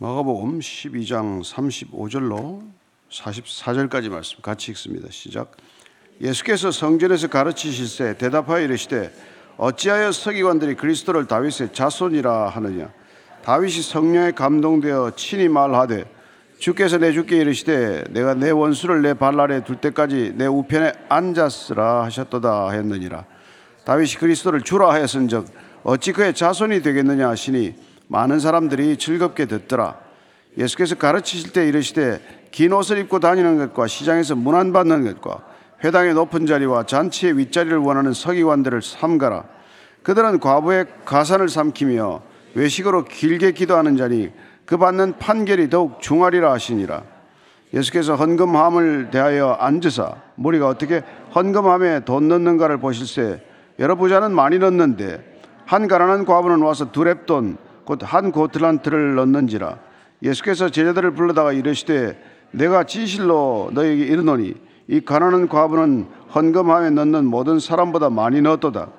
마가복음 12장 35절로 44절까지 말씀 같이 읽습니다. 시작. 예수께서 성전에서 가르치실새 대답하여 이르시되 어찌하여 서기관들이 그리스도를 다윗의 자손이라 하느냐. 다윗이 성령에 감동되어 친히 말하되 주께서 내 주께 이르시되 내가 내 원수를 내 발 아래 둘 때까지 내 우편에 앉았으라 하셨도다 하였느니라. 다윗이 그리스도를 주라 하였은즉 어찌 그의 자손이 되겠느냐 하시니 많은 사람들이 즐겁게 듣더라. 예수께서 가르치실 때 이르시되 긴 옷을 입고 다니는 것과 시장에서 문안받는 것과 회당의 높은 자리와 잔치의 윗자리를 원하는 서기관들을 삼가라. 그들은 과부의 가산을 삼키며 외식으로 길게 기도하는 자니 그 받는 판결이 더욱 중하리라 하시니라. 예수께서 헌금함을 대하여 앉으사 무리가 어떻게 헌금함에 돈 넣는가를 보실새 여러 부자는 많이 넣는데 한 가난한 과부는 와서 두 렙돈 곧 한 고틀란트를 넣는지라. 예수께서 제자들을 불러다가 이르시되 내가 진실로 너에게 이르노니 이 가난한 과부는 헌금함에 넣는 모든 사람보다 많이 넣었도다.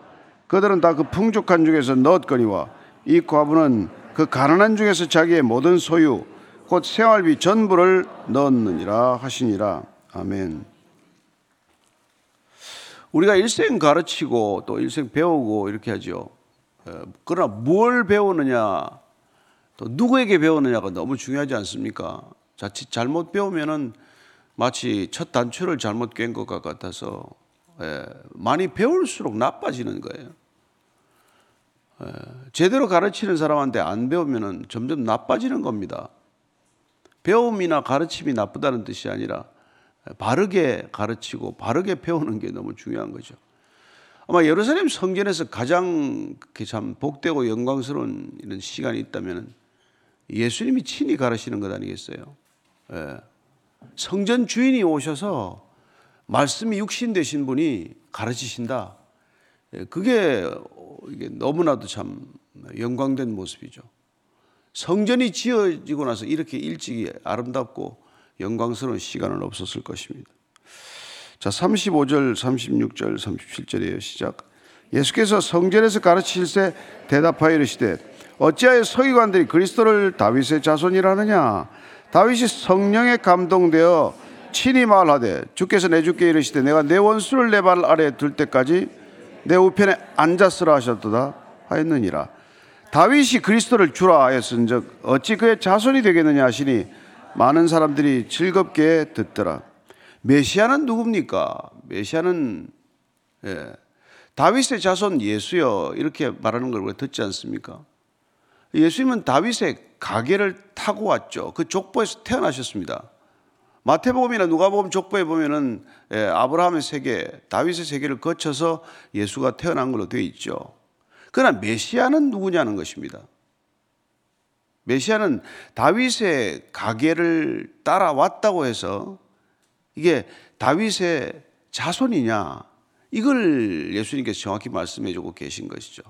그들은 다 그 풍족한 중에서 넣었거니와 이 과부는 그 가난한 중에서 자기의 모든 소유 곧 생활비 전부를 넣었느니라 하시니라. 아멘. 우리가 일생 가르치고 또 일생 배우고 이렇게 하죠. 그러나 뭘 배우느냐 또 누구에게 배우느냐가 너무 중요하지 않습니까? 자칫 잘못 배우면은 마치 첫 단추를 잘못 꿴 것 같아서 많이 배울수록 나빠지는 거예요. 제대로 가르치는 사람한테 안 배우면은 점점 나빠지는 겁니다. 배움이나 가르침이 나쁘다는 뜻이 아니라 바르게 가르치고 바르게 배우는 게 너무 중요한 거죠. 아마 예루살렘 성전에서 가장 참 복되고 영광스러운 이런 시간이 있다면 예수님이 친히 가르치는 것 아니겠어요? 예. 성전 주인이 오셔서 말씀이 육신되신 분이 가르치신다. 예. 그게 이게 너무나도 참 영광된 모습이죠. 성전이 지어지고 나서 이렇게 일찍이 아름답고 영광스러운 시간은 없었을 것입니다. 자, 35절, 36절, 37절이에요. 시작. 예수께서 성전에서 가르치실새 대답하여 이르시되 어찌하여 서기관들이 그리스도를 다윗의 자손이라 하느냐. 다윗이 성령에 감동되어 친히 말하되 주께서 내 주께 이르시되 내가 내 원수를 내 발 아래 둘 때까지 내 우편에 앉았으라 하셨도다 하였느니라. 다윗이 그리스도를 주라 하였은즉 어찌 그의 자손이 되겠느냐 하시니 많은 사람들이 즐겁게 듣더라. 메시아는 누굽니까? 메시아는 다윗의 자손 예수여 이렇게 말하는 걸 우리가 듣지 않습니까? 예수님은 다윗의 가계를 타고 왔죠. 그 족보에서 태어나셨습니다. 마태복음이나 누가복음 족보에 보면은 아브라함의 세계, 다윗의 세계를 거쳐서 예수가 태어난 걸로 되어 있죠. 그러나 메시아는 누구냐는 것입니다. 메시아는 다윗의 가계를 따라왔다고 해서 이게 다윗의 자손이냐 이걸 예수님께서 정확히 말씀해 주고 계신 것이죠.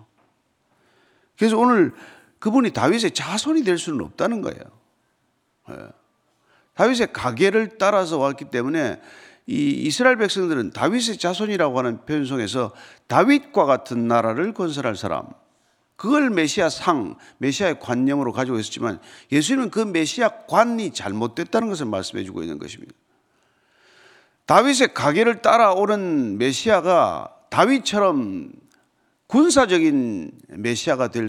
그래서 오늘 그분이 다윗의 자손이 될 수는 없다는 거예요. 다윗의 가계를 따라서 왔기 때문에 이 이스라엘 백성들은 다윗의 자손이라고 하는 표현 속에서 다윗과 같은 나라를 건설할 사람, 그걸 메시아 상, 메시아의 관념으로 가지고 있었지만 예수님은 그 메시아 관이 잘못됐다는 것을 말씀해 주고 있는 것입니다. 다윗의 가계를 따라오는 메시아가 다윗처럼 군사적인 메시아가 될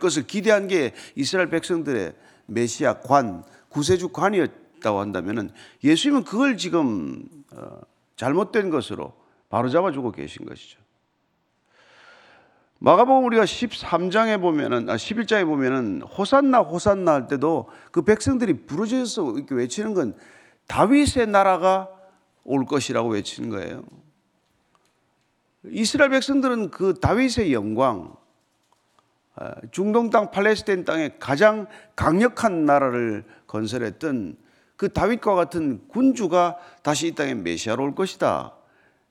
것을 기대한 게 이스라엘 백성들의 메시아 관, 구세주 관이었다고 한다면 예수님은 그걸 지금 잘못된 것으로 바로잡아주고 계신 것이죠. 마가복음 우리가 13장에 보면은 11장에 보면은 호산나 호산나 할 때도 그 백성들이 부르짖어서 이렇게 외치는 건 다윗의 나라가 올 것이라고 외치는 거예요. 이스라엘 백성들은 그 다윗의 영광, 중동 땅 팔레스타인 땅에 가장 강력한 나라를 건설했던 그 다윗과 같은 군주가 다시 이 땅에 메시아로 올 것이다.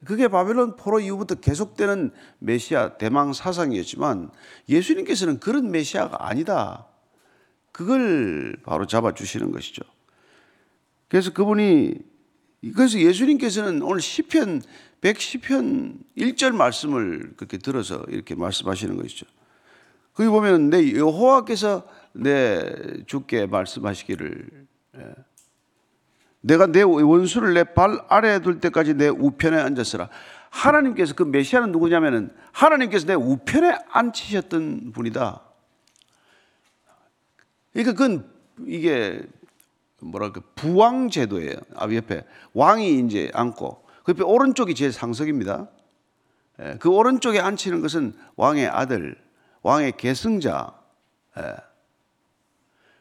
그게 바벨론 포로 이후부터 계속되는 메시아 대망 사상이었지만 예수님께서는 그런 메시아가 아니다. 그걸 바로 잡아주시는 것이죠. 그래서 그래서 예수님께서는 오늘 시편 110편 1절 말씀을 그렇게 들어서 이렇게 말씀하시는 것이죠. 거기 보면 내 여호와께서 내 주께 말씀하시기를 내가 내 원수를 내 발 아래에 둘 때까지 내 우편에 앉았으라. 하나님께서, 그 메시아는 누구냐면은 하나님께서 내 우편에 앉히셨던 분이다. 그러니까 그건 이게 뭐랄까 부왕 제도예요. 앞 옆에 왕이 이제 앉고 그 옆에 오른쪽이 제 상석입니다. 그 오른쪽에 앉히는 것은 왕의 아들, 왕의 계승자.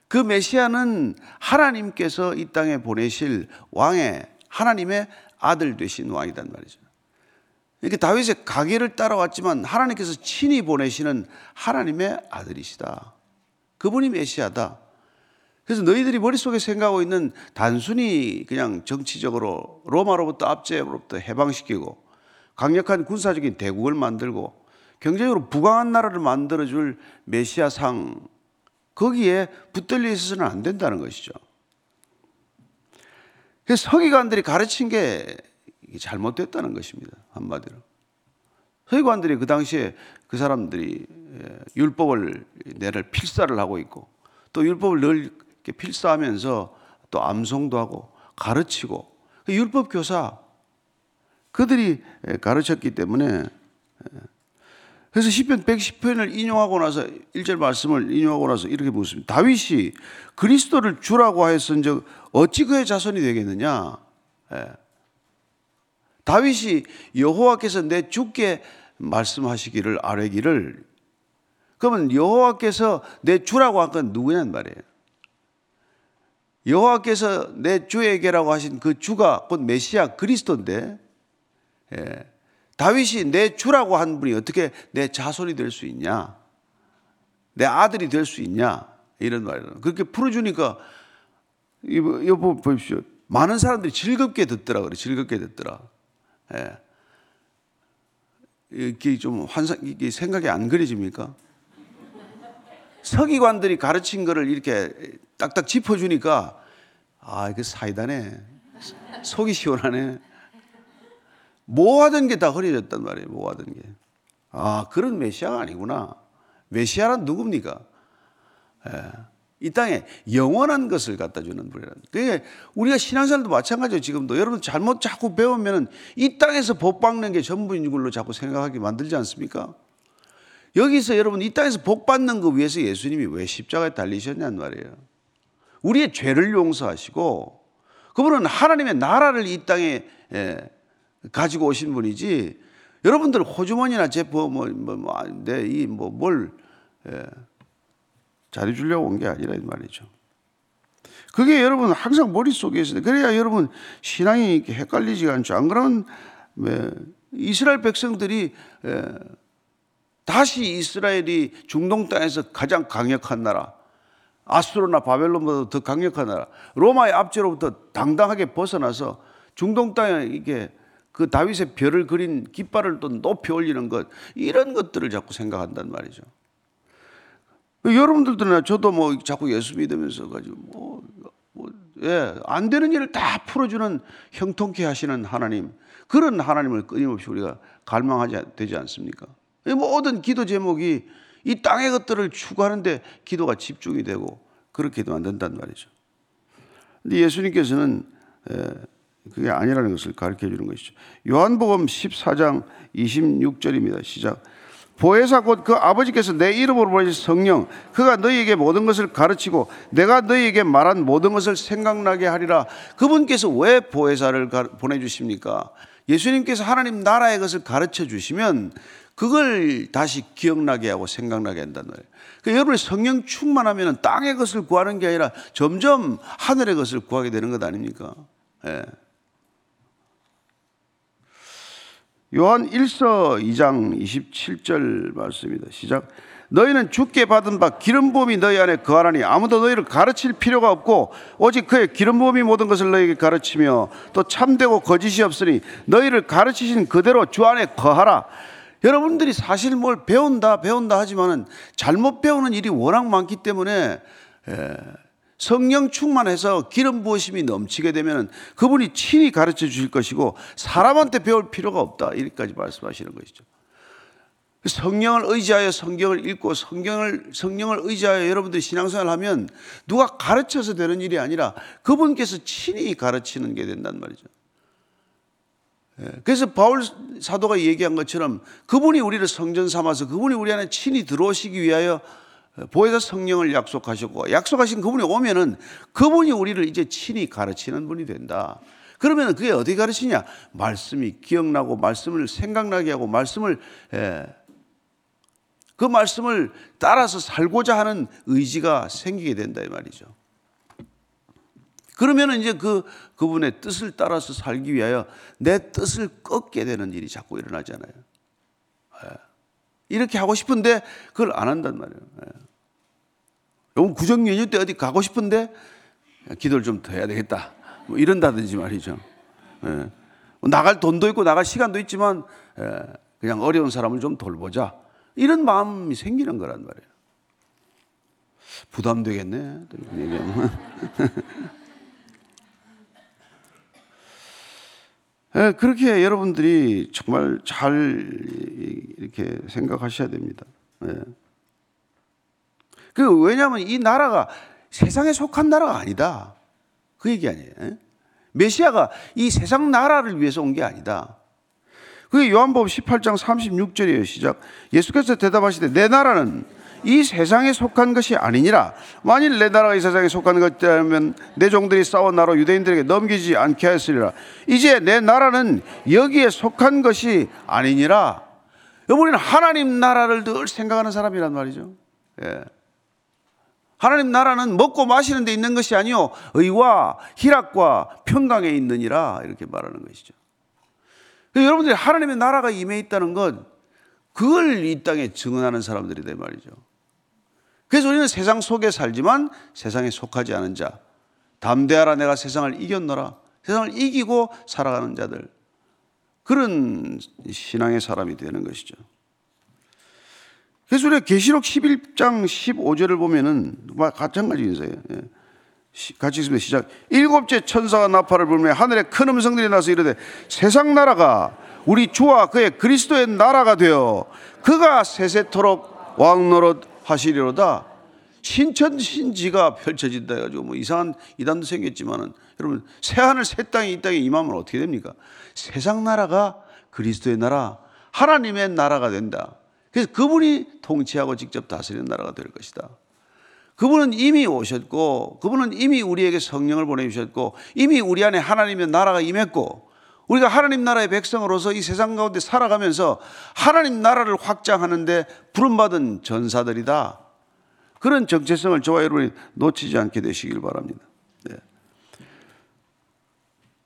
그 메시아는 하나님께서 이 땅에 보내실 왕의, 하나님의 아들 되신 왕이단 말이죠. 이렇게 다윗의 가계를 따라왔지만 하나님께서 친히 보내시는 하나님의 아들이시다. 그분이 메시아다. 그래서 너희들이 머릿속에 생각하고 있는 단순히 그냥 정치적으로 로마로부터 압제로부터 해방시키고 강력한 군사적인 대국을 만들고 경제적으로 부강한 나라를 만들어줄 메시아상, 거기에 붙들려 있어서는 안 된다는 것이죠. 그래서 서기관들이 가르친 게 잘못됐다는 것입니다. 한마디로 서기관들이 그 당시에 그 사람들이 율법을 내를 필사를 하고 있고 또 율법을 늘 이렇게 필사하면서 또 암송도 하고 가르치고, 그 율법 교사 그들이 가르쳤기 때문에, 그래서 시편 110편을 인용하고 나서 1절 말씀을 인용하고 나서 이렇게 묻습니다. 다윗이 그리스도를 주라고 하였은즉 어찌 그의 자손이 되겠느냐. 다윗이 여호와께서 내 주께 말씀하시기를 아뢰기를, 그러면 여호와께서 내 주라고 한 건 누구냐는 말이에요. 여호와께서 내 주에게라고 하신 그 주가 곧 메시아 그리스도인데, 다윗이 내 주라고 한 분이 어떻게 내 자손이 될 수 있냐, 내 아들이 될 수 있냐, 이런 말이에요. 그렇게 풀어주니까 이거 보십시오. 많은 사람들이 즐겁게 듣더라 그래. 즐겁게 듣더라. 이게 좀 환상, 이게 생각이 안 그려집니까? 서기관들이 가르친 거를 이렇게 딱딱 짚어주니까 아, 이거 사이다네. 속이 시원하네. 뭐 하던 게 다 흐려졌단 말이에요. 뭐 하던 게. 아, 그런 메시아가 아니구나. 메시아란 누굽니까? 이 땅에 영원한 것을 갖다 주는 분이란. 그게 우리가 신앙생활도 마찬가지예요. 지금도 여러분 잘못 자꾸 배우면 이 땅에서 복 받는 게 전부인 걸로 자꾸 생각하게 만들지 않습니까? 여기서 여러분 이 땅에서 복 받는 거 위해서 예수님이 왜 십자가에 달리셨냐는 말이에요. 우리의 죄를 용서하시고, 그분은 하나님의 나라를 이 땅에 가지고 오신 분이지, 여러분들 호주머니나 제법 잘해 주려고 온 게 아니라 이 말이죠. 그게 여러분 항상 머릿속에 있어요. 그래야 여러분 신앙이 이렇게 헷갈리지가 않죠. 안 그러면 이스라엘 백성들이 다시 이스라엘이 중동 땅에서 가장 강력한 나라, 아수르나 바벨론보다 더 강력한 나라, 로마의 압제로부터 당당하게 벗어나서 중동 땅에 이게 그 다윗의 별을 그린 깃발을 또 높이 올리는 것, 이런 것들을 자꾸 생각한단 말이죠. 여러분들도 저도 뭐 자꾸 예수 믿으면서 가지고 안 되는 일을 다 풀어주는 형통케 하시는 하나님, 그런 하나님을 끊임없이 우리가 갈망하지 되지 않습니까? 모든 기도 제목이 이 땅의 것들을 추구하는데 기도가 집중이 되고 그렇게도 안 된단 말이죠. 근데 예수님께서는 그게 아니라는 것을 가르쳐 주는 것이죠. 요한복음 14장 26절입니다. 시작. 보혜사 곧 그 아버지께서 내 이름으로 보내신 성령, 그가 너희에게 모든 것을 가르치고 내가 너희에게 말한 모든 것을 생각나게 하리라. 그분께서 왜 보혜사를 보내주십니까? 예수님께서 하나님 나라의 것을 가르쳐 주시면 그걸 다시 기억나게 하고 생각나게 한단 말이에요. 그러니까 여러분이 성령 충만하면 땅의 것을 구하는 게 아니라 점점 하늘의 것을 구하게 되는 것 아닙니까? 요한1서 2장 27절 말씀입니다. 시작. 너희는 주께 받은 바 기름 부음이 너희 안에 거하나니 아무도 너희를 가르칠 필요가 없고 오직 그의 기름 부음이 모든 것을 너희에게 가르치며 또 참되고 거짓이 없으니 너희를 가르치신 그대로 주 안에 거하라. 여러분들이 사실 뭘 배운다 하지만은 잘못 배우는 일이 워낙 많기 때문에 성령 충만해서 기름 부으심이 넘치게 되면 그분이 친히 가르쳐 주실 것이고 사람한테 배울 필요가 없다. 이렇게까지 말씀하시는 것이죠. 성령을 의지하여 성경을 읽고 성령을 의지하여 여러분들이 신앙생활을 하면 누가 가르쳐서 되는 일이 아니라 그분께서 친히 가르치는 게 된단 말이죠. 그래서 바울 사도가 얘기한 것처럼 그분이 우리를 성전 삼아서 그분이 우리 안에 친히 들어오시기 위하여 보혜사 성령을 약속하셨고, 약속하신 그분이 오면은 그분이 우리를 이제 친히 가르치는 분이 된다. 그러면 그게 어디 가르치냐? 말씀이 기억나고 말씀을 생각나게 하고 말씀을 그 말씀을 따라서 살고자 하는 의지가 생기게 된다 이 말이죠. 그러면 이제 그분의 뜻을 따라서 살기 위하여 내 뜻을 꺾게 되는 일이 자꾸 일어나잖아요. 이렇게 하고 싶은데 그걸 안 한단 말이에요. 요번 구정 연휴 때 어디 가고 싶은데 기도를 좀 더 해야 되겠다. 뭐 이런다든지 말이죠. 나갈 돈도 있고 나갈 시간도 있지만 그냥 어려운 사람을 좀 돌보자. 이런 마음이 생기는 거란 말이에요. 부담되겠네. 그렇게 여러분들이 정말 잘 이렇게 생각하셔야 됩니다. 왜냐하면 이 나라가 세상에 속한 나라가 아니다. 그 얘기 아니에요. 메시아가 이 세상 나라를 위해서 온 게 아니다. 그게 요한복음 18장 36절이에요. 시작. 예수께서 대답하시되 내 나라는 이 세상에 속한 것이 아니니라. 만일 내 나라가 이 세상에 속한 것이라면 내 종들이 싸워 나로 유대인들에게 넘기지 않게 하였으리라. 이제 내 나라는 여기에 속한 것이 아니니라. 우리는 하나님 나라를 늘 생각하는 사람이란 말이죠. 하나님 나라는 먹고 마시는 데 있는 것이 아니요 의와 희락과 평강에 있느니라. 이렇게 말하는 것이죠. 여러분들이 하나님의 나라가 임해 있다는 건 그걸 이 땅에 증언하는 사람들이다 말이죠. 그래서 우리는 세상 속에 살지만 세상에 속하지 않은 자, 담대하라 내가 세상을 이겼노라, 세상을 이기고 살아가는 자들, 그런 신앙의 사람이 되는 것이죠. 그래서 우리가 계시록 11장 15절을 보면은 마찬가지 인사예요. 같이 읽습니다. 시작. 일곱째 천사가 나팔을 불며 하늘에 큰 음성들이 나서 이르되 세상 나라가 우리 주와 그의 그리스도의 나라가 되어 그가 세세토록 왕노릇 하시리로다. 신천신지가 펼쳐진다 해가지고 뭐 이상한 이단도 생겼지만은 여러분 새하늘 새 땅이 이 땅에 임하면 어떻게 됩니까? 세상 나라가 그리스도의 나라, 하나님의 나라가 된다. 그래서 그분이 통치하고 직접 다스리는 나라가 될 것이다. 그분은 이미 오셨고 그분은 이미 우리에게 성령을 보내주셨고 이미 우리 안에 하나님의 나라가 임했고 우리가 하나님 나라의 백성으로서 이 세상 가운데 살아가면서 하나님 나라를 확장하는 데 부름받은 전사들이다. 그런 정체성을 저와 여러분이 놓치지 않게 되시길 바랍니다.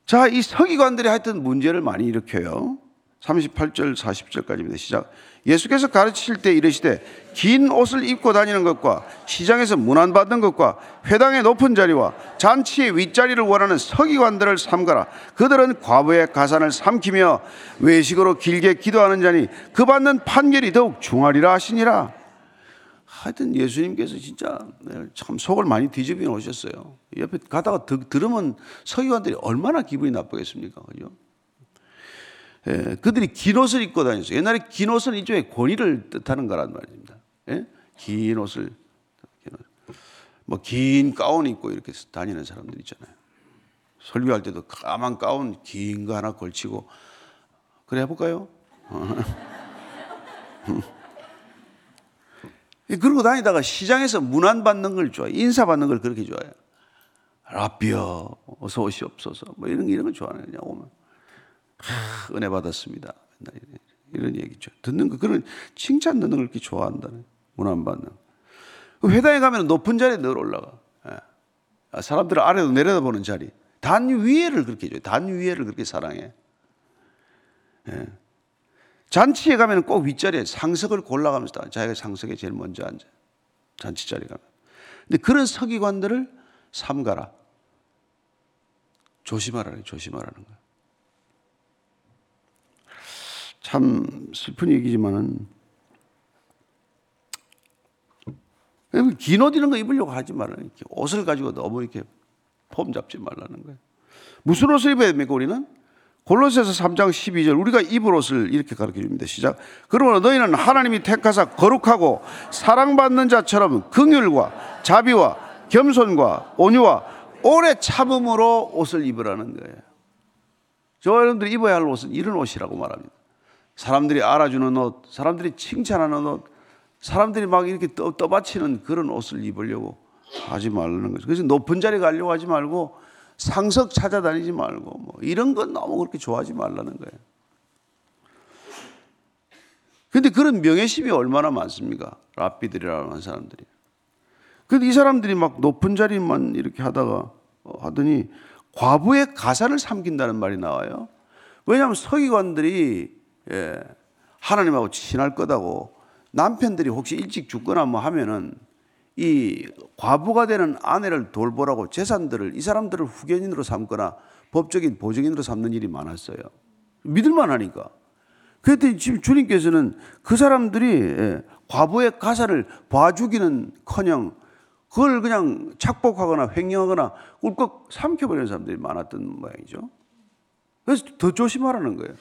자, 이 서기관들이 하여튼 문제를 많이 일으켜요. 38절 40절까지입니다. 시작. 예수께서 가르치실 때 이르시되 긴 옷을 입고 다니는 것과 시장에서 문안받는 것과 회당의 높은 자리와 잔치의 윗자리를 원하는 서기관들을 삼가라. 그들은 과부의 가산을 삼키며 외식으로 길게 기도하는 자니 그 받는 판결이 더욱 중하리라 하시니라. 하여튼 예수님께서 진짜 참 속을 많이 뒤집어 놓으셨어요. 옆에 가다가 들으면 서기관들이 얼마나 기분이 나쁘겠습니까? 그죠? 예, 그들이 긴 옷을 입고 다녔어요. 옛날에 긴 옷은 일종의 권위를 뜻하는 거란 말입니다. 예? 긴 옷을, 뭐 긴 가운 입고 이렇게 다니는 사람들 있잖아요. 설교할 때도 까만 가운 긴 거 하나 걸치고 그래 해볼까요? 그러고 다니다가 시장에서 문안 받는 걸 좋아해. 인사 받는 걸 그렇게 좋아해요. 라비어 어서 오시옵소서 뭐 이런 걸 좋아하는 거냐 오면. 은혜 받았습니다. 이런 얘기죠. 듣는 거, 그런 칭찬 듣는 걸 그렇게 좋아한다는, 문안 받는. 회당에 가면 높은 자리에 늘 올라가. 사람들을 아래로 내려다보는 자리. 단 위에를 그렇게 줘요. 단 위에를 그렇게 사랑해. 잔치에 가면 꼭 윗자리에 상석을 골라가면서 자기가 상석에 제일 먼저 앉아. 잔치 자리 가면. 근데 그런 서기관들을 삼가라. 조심하라는 거야. 참 슬픈 얘기지만은 긴 옷 이런 거 입으려고 하지 말라는 거예요. 옷을 가지고 너무 이렇게 폼 잡지 말라는 거예요. 무슨 옷을 입어야 됩니까? 우리는 골로새서 3장 12절 우리가 입을 옷을 이렇게 가르쳐줍니다. 시작. 그러므로 너희는 하나님이 택하사 거룩하고 사랑받는 자처럼 긍휼과 자비와 겸손과 온유와 오래 참음으로 옷을 입으라는 거예요. 저와 여러분들이 입어야 할 옷은 이런 옷이라고 말합니다. 사람들이 알아주는 옷, 사람들이 칭찬하는 옷, 사람들이 막 이렇게 떠받치는 그런 옷을 입으려고 하지 말라는 거죠. 그래서 높은 자리 가려고 하지 말고, 상석 찾아다니지 말고, 뭐 이런 건 너무 그렇게 좋아하지 말라는 거예요. 그런데 그런 명예심이 얼마나 많습니까? 랍비들이라는 사람들이. 그런데 이 사람들이 막 높은 자리만 이렇게 하더니 과부의 가사를 삼킨다는 말이 나와요. 왜냐하면 서기관들이 하나님하고 친할 거다고, 남편들이 혹시 일찍 죽거나 뭐 하면은 이 과부가 되는 아내를 돌보라고 재산들을 이 사람들을 후견인으로 삼거나 법적인 보증인으로 삼는 일이 많았어요. 믿을만 하니까. 그랬더니 지금 주님께서는 그 사람들이 과부의 가사를 봐주기는커녕 그걸 그냥 착복하거나 횡령하거나 꿀꺽 삼켜버리는 사람들이 많았던 모양이죠. 그래서 더 조심하라는 거예요.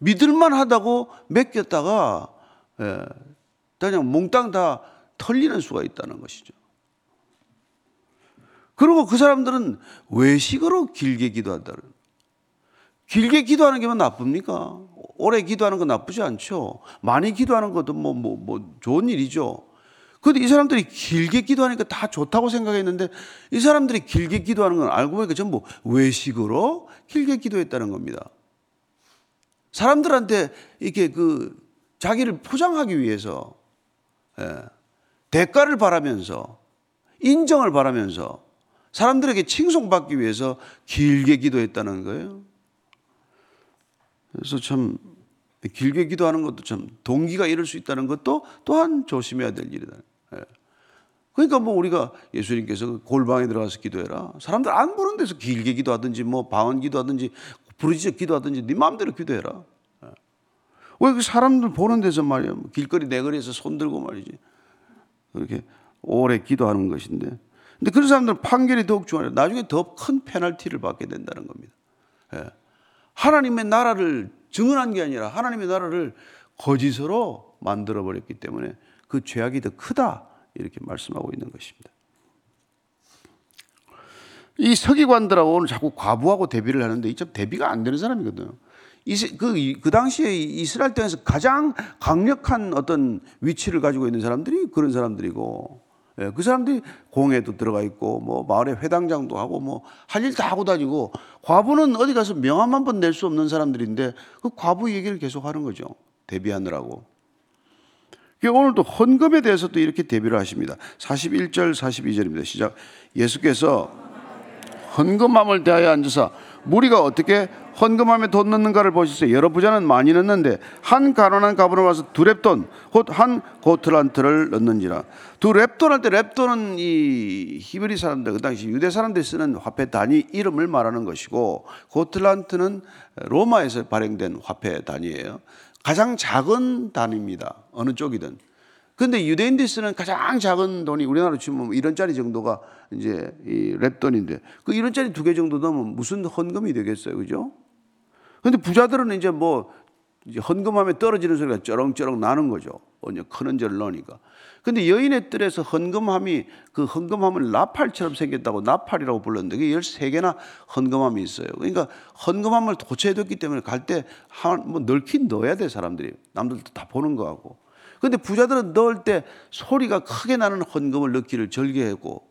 믿을만 하다고 맡겼다가 그냥 몽땅 다 털리는 수가 있다는 것이죠. 그리고 그 사람들은 외식으로 길게 기도한다는. 길게 기도하는 게만 나쁩니까? 오래 기도하는 건 나쁘지 않죠. 많이 기도하는 것도 뭐 좋은 일이죠. 그런데 이 사람들이 길게 기도하니까 다 좋다고 생각했는데, 이 사람들이 길게 기도하는 건 알고 보니까 전부 외식으로 길게 기도했다는 겁니다. 사람들한테 이렇게 그 자기를 포장하기 위해서, 대가를 바라면서, 인정을 바라면서, 사람들에게 칭송받기 위해서 길게 기도했다는 거예요. 그래서 참 길게 기도하는 것도 참 동기가 이럴 수 있다는 것도 또한 조심해야 될 일이다. 그러니까 뭐 우리가 예수님께서 골방에 들어가서 기도해라, 사람들 안 보는 데서 길게 기도하든지 뭐 방언 기도하든지 부르짖어 기도하든지 네 마음대로 기도해라. 왜 그 사람들 보는 데서 말이야, 길거리 내거리에서 손 들고 말이지 그렇게 오래 기도하는 것인데, 근데 그런 사람들은 판결이 더욱 중요해요. 나중에 더 큰 페널티를 받게 된다는 겁니다. 하나님의 나라를 증언한 게 아니라 하나님의 나라를 거짓으로 만들어버렸기 때문에 그 죄악이 더 크다, 이렇게 말씀하고 있는 것입니다. 이 서기관들하고 오늘 자꾸 과부하고 대비를 하는데, 이 참 대비가 안 되는 사람이거든요. 그 당시에 이스라엘 땅에서 가장 강력한 어떤 위치를 가지고 있는 사람들이 그런 사람들이고, 그 사람들이 공회도 들어가 있고, 뭐 마을에 회당장도 하고, 뭐 할 일 다 하고 다니고, 과부는 어디 가서 명함 한 번 낼 수 없는 사람들인데 그 과부 얘기를 계속 하는 거죠. 대비하느라고. 오늘도 헌금에 대해서도 이렇게 대비를 하십니다. 41절 42절입니다. 시작. 예수께서 헌금함을 대하여 앉으사 무리가 어떻게 헌금함에 돈 넣는가를 보시세. 여러 부자는 많이 넣는데 한 가난한 가브로 와서 두 렙돈 곧 한 고틀란트를 넣는지라. 두 렙돈 할 때, 렙돈은 이 히브리 사람들, 그 당시 유대 사람들이 쓰는 화폐 단위 이름을 말하는 것이고, 고틀란트는 로마에서 발행된 화폐 단위예요. 가장 작은 단위입니다, 어느 쪽이든. 그런데 유대인들이 쓰는 가장 작은 돈이 우리나라로 치면 1원짜리 정도가 이제 이 렙돈인데, 그 1원짜리 2개 정도 넣으면 무슨 헌금이 되겠어요, 그죠? 그런데 부자들은 이제 뭐 헌금함에 떨어지는 소리가 쩌렁쩌렁 나는 거죠, 큰 언저를 넣으니까. 그런데 여인의 뜰에서 헌금함이, 그 헌금함은 나팔처럼 생겼다고 나팔이라고 불렀는데 그게 13개나 헌금함이 있어요. 그러니까 헌금함을 도체해뒀기 때문에 갈 때 뭐 넓힌 넣어야 돼, 사람들이. 남들도 다 보는 거 하고. 근데 부자들은 넣을 때 소리가 크게 나는 헌금을 넣기를 절개했고,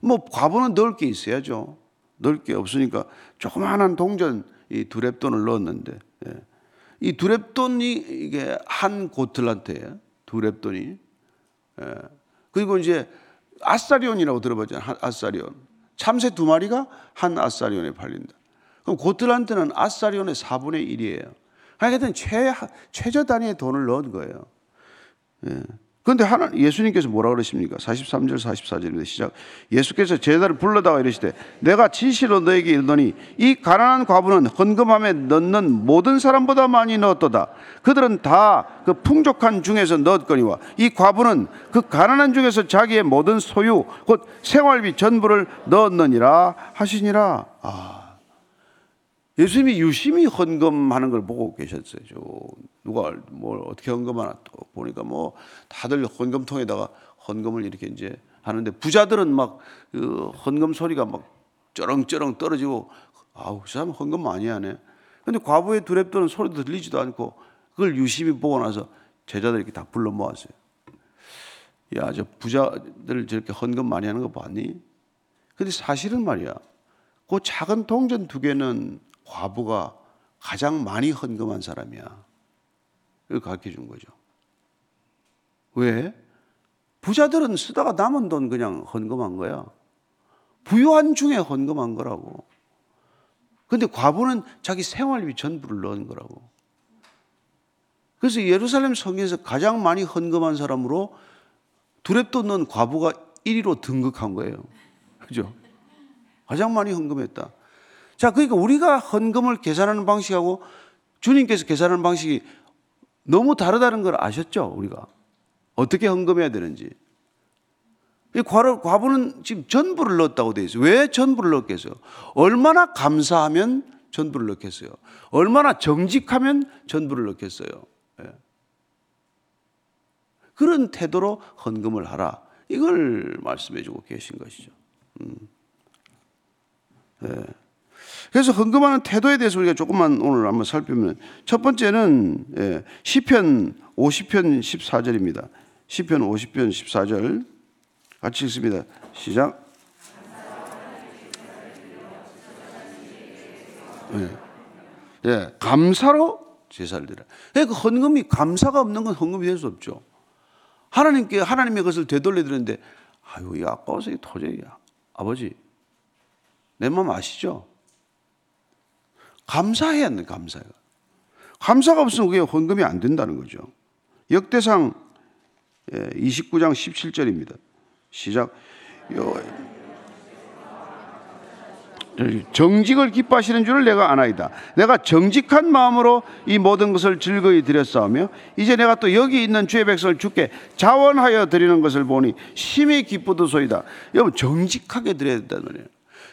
뭐 과부는 넣을 게 있어야죠. 넣을 게 없으니까 조그마한 동전 이 두 렙돈을 넣었는데, 이 두 렙돈이 이게 한 고틀란트예요, 두 렙돈이. 그리고 이제 아싸리온이라고 들어봤잖아요. 아싸리온, 참새 2마리가 한 아싸리온에 팔린다. 그럼 고틀란트는 아싸리온의 4분의 1이에요. 하여튼 최저 단위의 돈을 넣은 거예요. 그런데 예수님께서 뭐라 그러십니까? 43절 44절입니다. 시작. 예수께서 제자를 불러다가 이르시되 내가 진실로 너에게 이르노니 이 가난한 과부는 헌금함에 넣는 모든 사람보다 많이 넣었도다. 그들은 다 그 풍족한 중에서 넣었거니와 이 과부는 그 가난한 중에서 자기의 모든 소유 곧 생활비 전부를 넣었느니라 하시니라. 예수님이 유심히 헌금하는 걸 보고 계셨어요. 누가 뭘 어떻게 헌금하나 또 보니까 뭐 다들 헌금통에다가 헌금을 이렇게 이제 하는데, 부자들은 막 그 헌금 소리가 막 쩌렁쩌렁 떨어지고, 아우 그 사람 헌금 많이 하네. 그런데 과부의 두 렙돈은 소리도 들리지도 않고, 그걸 유심히 보고 나서 제자들 이렇게 다 불러 모았어요. 야, 저 부자들 저렇게 헌금 많이 하는 거 봤니? 근데 사실은 말이야, 그 작은 동전 두 개는 과부가 가장 많이 헌금한 사람이야. 이걸 가르쳐 준 거죠. 왜? 부자들은 쓰다가 남은 돈 그냥 헌금한 거야. 부유한 중에 헌금한 거라고. 근데 과부는 자기 생활비 전부를 넣은 거라고. 그래서 예루살렘 성에서 가장 많이 헌금한 사람으로 두 렙돈 넣은 과부가 1위로 등극한 거예요. 그죠? 가장 많이 헌금했다. 자, 그러니까 우리가 헌금을 계산하는 방식하고 주님께서 계산하는 방식이 너무 다르다는 걸 아셨죠? 우리가 어떻게 헌금해야 되는지. 이 과부는 지금 전부를 넣었다고 되어 있어요. 왜 전부를 넣었겠어요? 얼마나 감사하면 전부를 넣겠어요. 얼마나 정직하면 전부를 넣겠어요. 예. 그런 태도로 헌금을 하라, 이걸 말씀해주고 계신 것이죠. 예. 그래서 헌금하는 태도에 대해서 우리가 조금만 오늘 한번 살펴보면, 첫 번째는 시편 50편 14절입니다. 시편 50편 14절 같이 읽습니다. 시작. 예, 예, 감사로 제사를 드려. 그러니까 헌금이, 감사가 없는 건 헌금이 될 수 없죠. 하나님께, 하나님의 것을 되돌려드렸는데, 아유, 이 아까워서 이 도저히, 아버지, 내 마음 아시죠? 감사해야 한다, 감사가. 감사가 없으면 그게 헌금이 안 된다는 거죠. 역대상 29장 17절입니다. 시작. 정직을 기뻐하시는 줄을 내가 아나이다. 내가 정직한 마음으로 이 모든 것을 즐거이 드렸사오며, 이제 내가 또 여기 있는 주의 백성을 주께 자원하여 드리는 것을 보니 심히 기쁘도소이다. 여러분, 정직하게 드려야 된다는 거예요.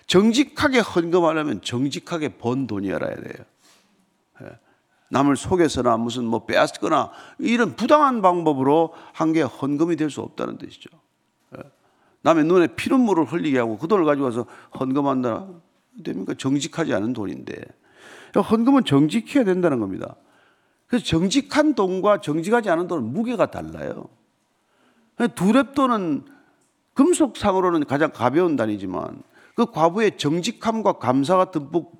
정직하게 헌금하려면 정직하게 번 돈이 알아야 돼요. 남을 속여서나 무슨 뭐 빼앗거나 이런 부당한 방법으로 한 게 헌금이 될 수 없다는 뜻이죠. 남의 눈에 피눈물을 흘리게 하고 그 돈을 가지고 와서 헌금한다 됩니까? 정직하지 않은 돈인데, 헌금은 정직해야 된다는 겁니다. 그래서 정직한 돈과 정직하지 않은 돈은 무게가 달라요. 두 렙돈은 금속상으로는 가장 가벼운 단위지만, 그 과부의 정직함과 감사가 듬뿍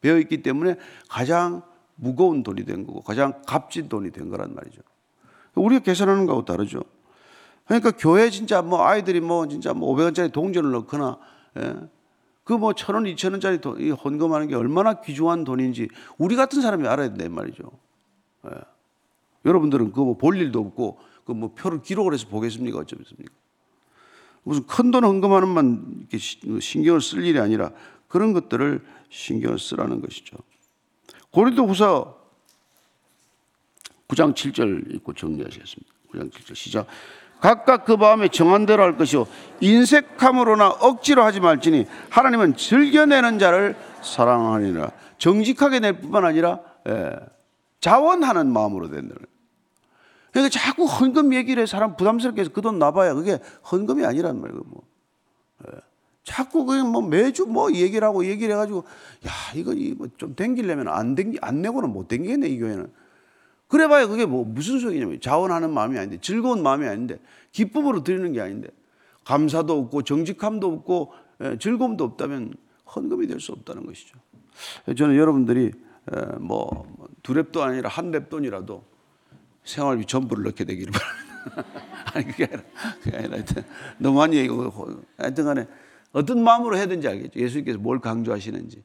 배어있기 때문에 가장 무거운 돈이 된 거고, 가장 값진 돈이 된 거란 말이죠. 우리가 계산하는 거하고 다르죠. 그러니까 교회 진짜 뭐 아이들이 뭐 진짜 뭐 500원짜리 동전을 넣거나, 예? 그 뭐 1,000원, 2,000원짜리 돈, 이 헌금하는 게 얼마나 귀중한 돈인지 우리 같은 사람이 알아야 된다 말이죠. 예. 여러분들은 그거 뭐 볼 일도 없고 그 뭐 표를 기록을 해서 보겠습니까? 어쩌겠습니까? 무슨 큰 돈 헌금하는 만 신경을 쓸 일이 아니라 그런 것들을 신경을 쓰라는 것이죠. 고린도후서 9장 7절 읽고 정리하시겠습니다. 9장 7절 시작. 각각 그 마음에 정한 대로 할 것이요, 인색함으로나 억지로 하지 말지니 하나님은 즐겨내는 자를 사랑하니라. 정직하게 낼 뿐만 아니라, 예, 자원하는 마음으로 된다. 그러니까 자꾸 헌금 얘기를 해서 사람 부담스럽게 해서 그 돈 놔봐야 그게 헌금이 아니란 말이에요. 뭐. 예. 자꾸 그냥 뭐 매주 뭐 얘기를 하고 얘기를 해가지고, 야, 이거 좀 댕기려면 안 내고는 못 댕기겠네, 이 교회는. 그래봐야 그게 뭐 무슨 소용이냐면, 자원하는 마음이 아닌데, 즐거운 마음이 아닌데, 기쁨으로 드리는 게 아닌데, 감사도 없고 정직함도 없고 즐거움도 없다면 헌금이 될 수 없다는 것이죠. 저는 여러분들이 뭐 두 렙도 아니라 한 렙돈이라도 생활비 전부를 넣게 되기를 바랍니다. 아니 그게 아니라 하여튼 너무 많이 얘기하고, 하여튼 간에 어떤 마음으로 해든지 알겠죠. 예수님께서 뭘 강조하시는지.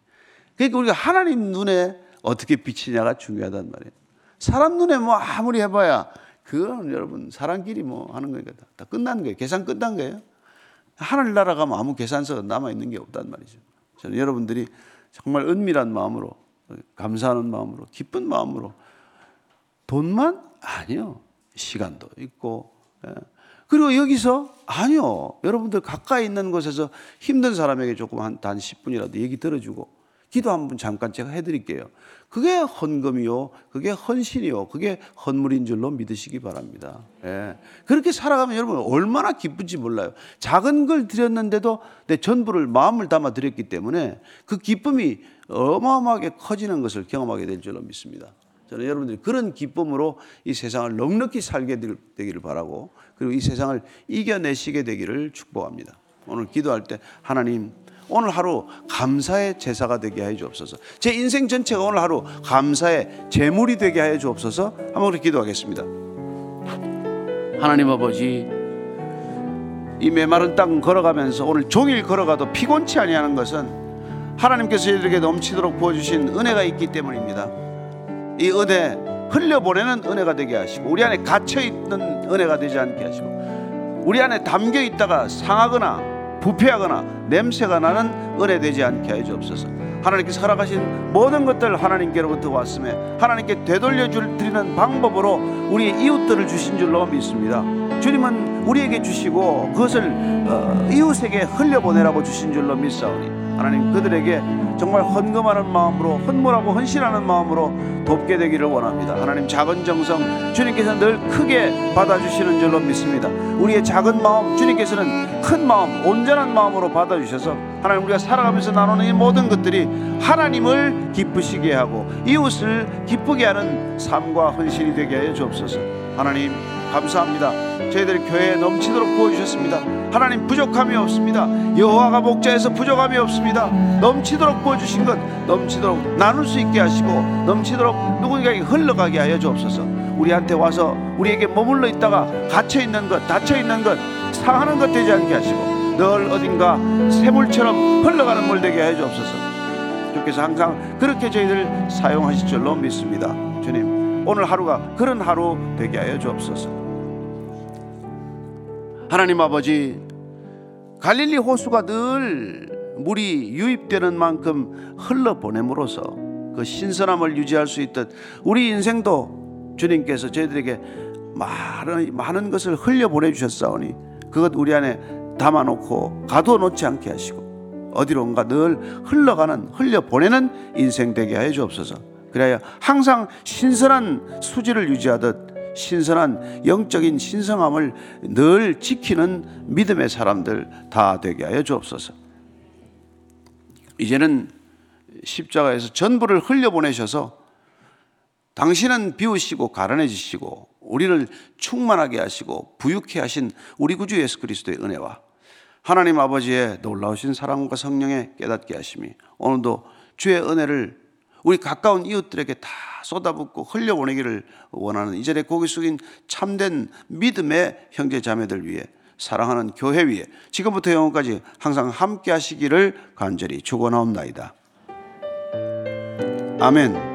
그러니까 우리가 하나님 눈에 어떻게 비치냐가 중요하단 말이에요. 사람 눈에 뭐 아무리 해봐야 그건 여러분 사람끼리 뭐 하는 거니까 다 끝난 거예요. 계산 끝난 거예요. 하늘 날아가면 아무 계산서가 남아있는 게 없단 말이죠. 저는 여러분들이 정말 은밀한 마음으로, 감사하는 마음으로, 기쁜 마음으로, 돈만? 아니요. 시간도 있고. 그리고 여기서, 아니요, 여러분들 가까이 있는 곳에서 힘든 사람에게 조금 한 10분이라도 얘기 들어주고, 기도 한번 잠깐 제가 해드릴게요. 그게 헌금이요, 그게 헌신이요, 그게 헌물인 줄로 믿으시기 바랍니다. 예. 그렇게 살아가면 여러분 얼마나 기쁜지 몰라요. 작은 걸 드렸는데도 내 전부를 마음을 담아 드렸기 때문에 그 기쁨이 어마어마하게 커지는 것을 경험하게 될 줄로 믿습니다. 저는 여러분들이 그런 기쁨으로 이 세상을 넉넉히 살게 되기를 바라고, 그리고 이 세상을 이겨내시게 되기를 축복합니다. 오늘 기도할 때 하나님, 오늘 하루 감사의 제사가 되게 하여 주옵소서. 제 인생 전체가 오늘 하루 감사의 제물이 되게 하여 주옵소서. 한번 우리 기도하겠습니다. 하나님 아버지, 이 메마른 땅 걸어가면서 오늘 종일 걸어가도 피곤치 아니하는 것은 하나님께서 이들에게 넘치도록 부어주신 은혜가 있기 때문입니다. 이 은혜 흘려보내는 은혜가 되게 하시고, 우리 안에 갇혀있는 은혜가 되지 않게 하시고, 우리 안에 담겨있다가 상하거나 부패하거나 냄새가 나는 은혜 되지 않게 하여 주옵소서. 하나님께서 허락하신 모든 것들 하나님께로부터 왔음에 하나님께 되돌려 드리는 방법으로 우리의 이웃들을 주신 줄로 믿습니다. 주님은 우리에게 주시고 그것을 이웃에게 흘려보내라고 주신 줄로 믿사오니, 하나님 그들에게 정말 헌금하는 마음으로, 헌물하고 헌신하는 마음으로 돕게 되기를 원합니다. 하나님, 작은 정성 주님께서 늘 크게 받아주시는 줄로 믿습니다. 우리의 작은 마음 주님께서는 큰 마음, 온전한 마음으로 받아주셔서 하나님, 우리가 살아가면서 나누는 이 모든 것들이 하나님을 기쁘시게 하고 이웃을 기쁘게 하는 삶과 헌신이 되게 하여 주옵소서. 하나님 감사합니다. 저희들이 교회에 넘치도록 부어주셨습니다. 하나님, 부족함이 없습니다. 여호와가 목자에서 부족함이 없습니다. 넘치도록 부어주신 것 넘치도록 나눌 수 있게 하시고, 넘치도록 누군가에게 흘러가게 하여 주옵소서. 우리한테 와서 우리에게 머물러 있다가 갇혀있는 것, 닫혀있는 것, 상하는 것 되지 않게 하시고, 늘 어딘가 샘물처럼 흘러가는 물 되게 하여 주옵소서. 주께서 항상 그렇게 저희들 사용하실 줄로 믿습니다. 주님, 오늘 하루가 그런 하루 되게 하여 주옵소서. 하나님 아버지, 갈릴리 호수가 늘 물이 유입되는 만큼 흘러보냄으로써 그 신선함을 유지할 수 있듯 우리 인생도 주님께서 저희들에게 많은 것을 흘려보내주셨사오니, 그것 우리 안에 담아놓고 가둬놓지 않게 하시고, 어디론가 늘 흘러가는, 흘려보내는 인생 되게 하여 주옵소서. 그래야 항상 신선한 수지를 유지하듯 신선한 영적인 신성함을 늘 지키는 믿음의 사람들 다 되게 하여 주옵소서. 이제는 십자가에서 전부를 흘려보내셔서 당신은 비우시고 가라내지시고 우리를 충만하게 하시고 부유케 하신 우리 구주 예수 그리스도의 은혜와 하나님 아버지의 놀라우신 사랑과 성령에 깨닫게 하심이 오늘도 주의 은혜를 우리 가까운 이웃들에게 다 쏟아붓고 흘려보내기를 원하는 이 자리에 고개 숙인 참된 믿음의 형제 자매들 위해, 사랑하는 교회 위에 지금부터 영원까지 항상 함께 하시기를 간절히 축원하옵나이다. 아멘.